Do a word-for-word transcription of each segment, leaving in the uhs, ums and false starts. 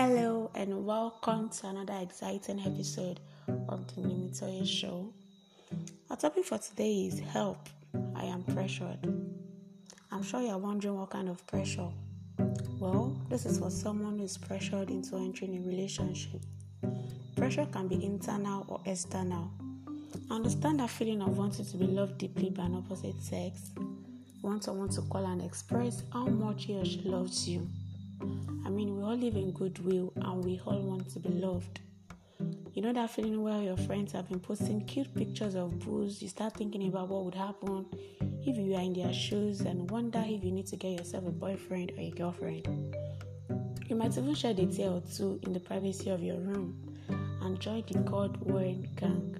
Hello and welcome to another exciting episode of the Nimitoye Show. Our topic for today is help. I am pressured. I'm sure you're wondering what kind of pressure. Well, this is for someone who is pressured into entering a relationship. Pressure can be internal or external. I understand that feeling of wanting to be loved deeply by an opposite sex. Want someone to call and express how much he or she loves you. I mean, we all live in goodwill and we all want to be loved. You know that feeling where your friends have been posting cute pictures of booze, you start thinking about what would happen if you are in their shoes and wonder if you need to get yourself a boyfriend or a girlfriend. You might even shed a tear or two in the privacy of your room and join the God-worn gang.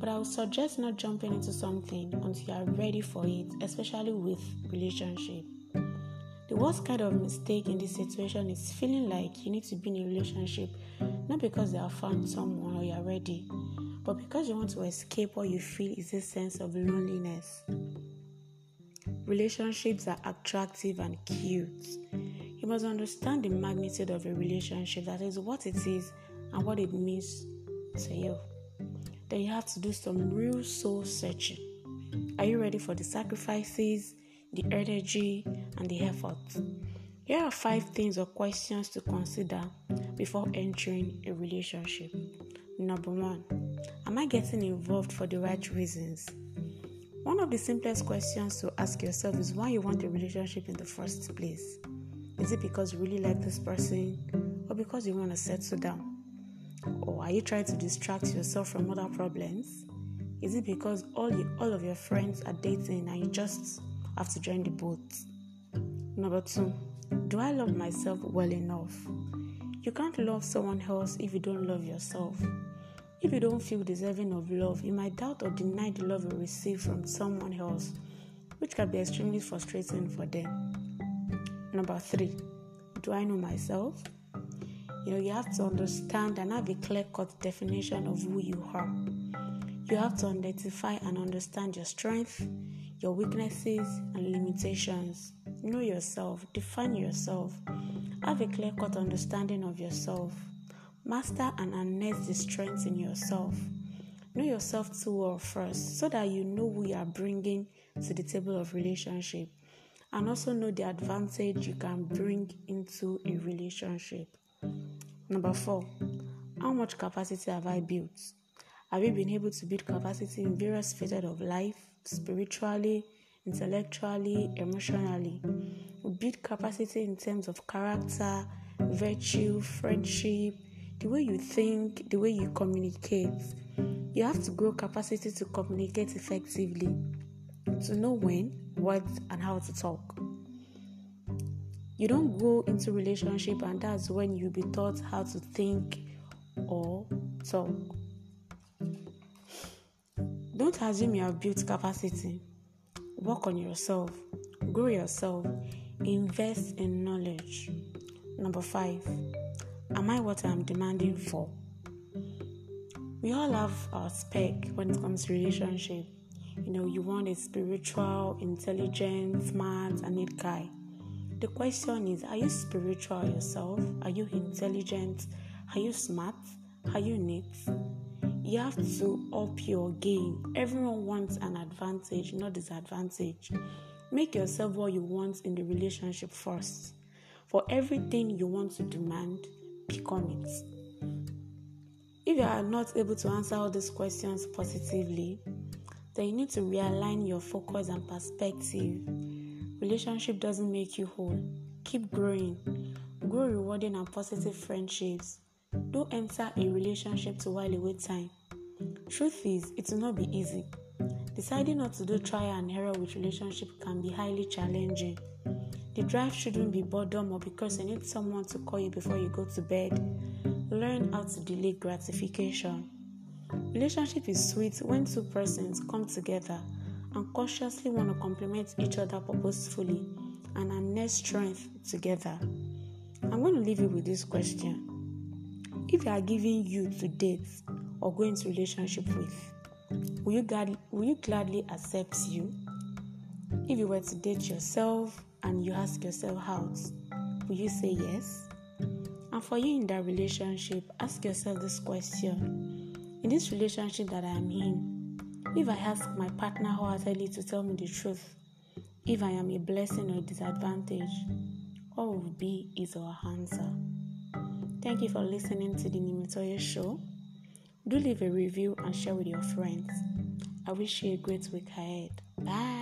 But I would suggest not jumping into something until you are ready for it, especially with relationship. The worst kind of mistake in this situation is feeling like you need to be in a relationship not because you have found someone or you are ready, but because you want to escape what you feel is a sense of loneliness. Relationships are attractive and cute. You must understand the magnitude of a relationship, that is what it is and what it means to you. Then you have to do some real soul searching. Are you ready for the sacrifices, the energy, and the effort? Here are five things or questions to consider before entering a relationship. Number one, am I getting involved for the right reasons? One of the simplest questions to ask yourself is why you want a relationship in the first place. Is it because you really like this person, or because you want to settle down? Or are you trying to distract yourself from other problems? Is it because all you, all of your friends are dating and you just have to join the boat? Number two, do I love myself well enough? You can't love someone else if you don't love yourself. If you don't feel deserving of love, you might doubt or deny the love you receive from someone else, which can be extremely frustrating for them. Number three, do I know myself? You know, you have to understand and have a clear-cut definition of who you are. You have to identify and understand your strengths, your weaknesses and limitations. Know yourself, define yourself, have a clear-cut understanding of yourself, master and harness the strengths in yourself. Know yourself too well first, so that you know who you are bringing to the table of relationship, and also know the advantage you can bring into a relationship. Number four, how much capacity have I built? Have you been able to build capacity in various facets of life? Spiritually, intellectually, emotionally. We build capacity in terms of character, virtue, friendship, the way you think, the way you communicate. You have to grow capacity to communicate effectively, to know when, what, and how to talk. You don't go into relationship and that's when you'll be taught how to think or talk. Don't assume you have built capacity. Work on yourself, grow yourself, invest in knowledge. Number five, am I what I'm demanding for? We all have our spec when it comes to relationship. You know, you want a spiritual, intelligent, smart, and neat guy. The question is, are you spiritual yourself? Are you intelligent? Are you smart? Are you neat? You have to up your game. Everyone wants an advantage, not disadvantage. Make yourself what you want in the relationship first. For everything you want to demand, become it. If you are not able to answer all these questions positively, then you need to realign your focus and perspective. Relationship doesn't make you whole. Keep growing. Grow rewarding and positive friendships. Don't enter a relationship to while away time. Truth is, it will not be easy. Deciding not to do trial and error with relationship can be highly challenging. The drive shouldn't be boredom or because you need someone to call you before you go to bed. Learn how to delay gratification. Relationship is sweet when two persons come together and consciously want to complement each other purposefully and harness strength together. I'm going to leave you with this question. If you are giving you to date or going into relationship with, will you, gladly, will you gladly accept you? If you were to date yourself and you ask yourself out, will you say yes? And And for you in that relationship, ask yourself this question. In this relationship that I am in, if I ask my partner wholeheartedly to tell me the truth, if I am a blessing or a disadvantage, what will be is our answer. Thank you for listening to the Nimitoye Show. Do leave a review and share with your friends. I wish you a great week ahead. Bye.